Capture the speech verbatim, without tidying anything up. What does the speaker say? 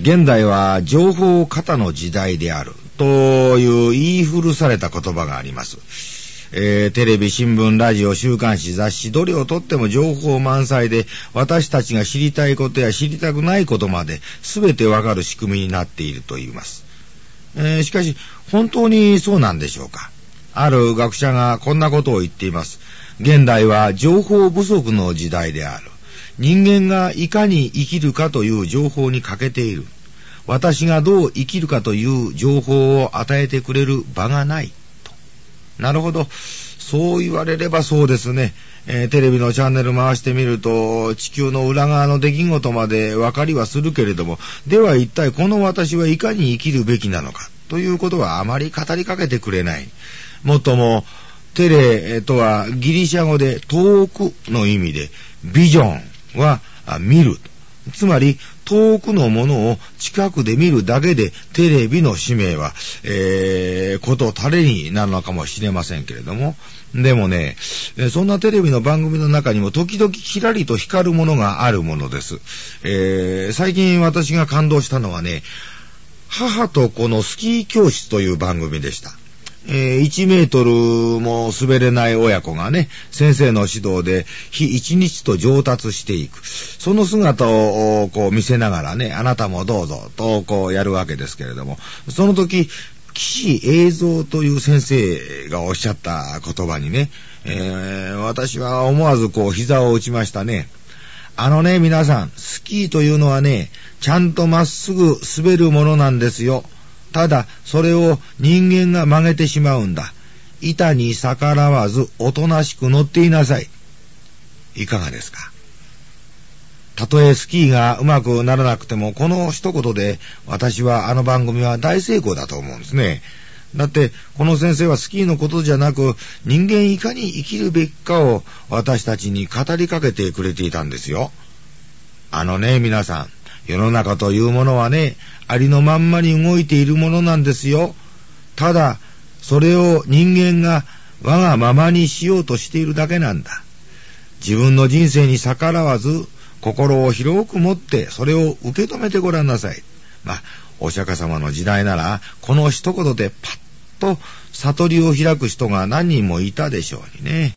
現代は情報過多の時代であるという言い古された言葉があります。えー、テレビ、新聞、ラジオ、週刊誌、雑誌、どれをとっても情報満載で、私たちが知りたいことや知りたくないことまで全てわかる仕組みになっていると言います。えー、しかし本当にそうなんでしょうか。ある学者がこんなことを言っています。現代は情報不足の時代である。人間がいかに生きるかという情報に欠けている。私がどう生きるかという情報を与えてくれる場がないと。なるほど。そう言われればそうですね。えー、テレビのチャンネル回してみると、地球の裏側の出来事まで分かりはするけれども、では一体この私はいかに生きるべきなのかということはあまり語りかけてくれない。もっとも、テレとはギリシャ語で遠くの意味で、ビジョンは見る。つまり、遠くのものを近くで見るだけで、テレビの使命は、えー、ことたれになるのかもしれませんけれども。でもね、そんなテレビの番組の中にも時々キラリと光るものがあるものです。えー、最近私が感動したのはね、母と子のスキー教室という番組でした。えー、いちメートルも滑れない親子がね、先生の指導で日いちにちと上達していく。その姿をこう見せながらね、あなたもどうぞとこうやるわけですけれども、その時、岸映像という先生がおっしゃった言葉にね、えー、私は思わずこう膝を打ちましたね。あのね、皆さん、スキーというのはね、ちゃんとまっすぐ滑るものなんですよ。ただ、それを人間が曲げてしまうんだ。板に逆らわず、おとなしく乗っていなさい。いかがですか？たとえスキーがうまくならなくても、この一言で、私はあの番組は大成功だと思うんですね。だって、この先生はスキーのことじゃなく、人間いかに生きるべきかを私たちに語りかけてくれていたんですよ。あのね、皆さん。世の中というものはね、ありのまんまに動いているものなんですよ。ただ、それを人間が我がままにしようとしているだけなんだ。自分の人生に逆らわず、心を広く持って、それを受け止めてごらんなさい。まあ、お釈迦様の時代なら、この一言でパッと悟りを開く人が何人もいたでしょうにね。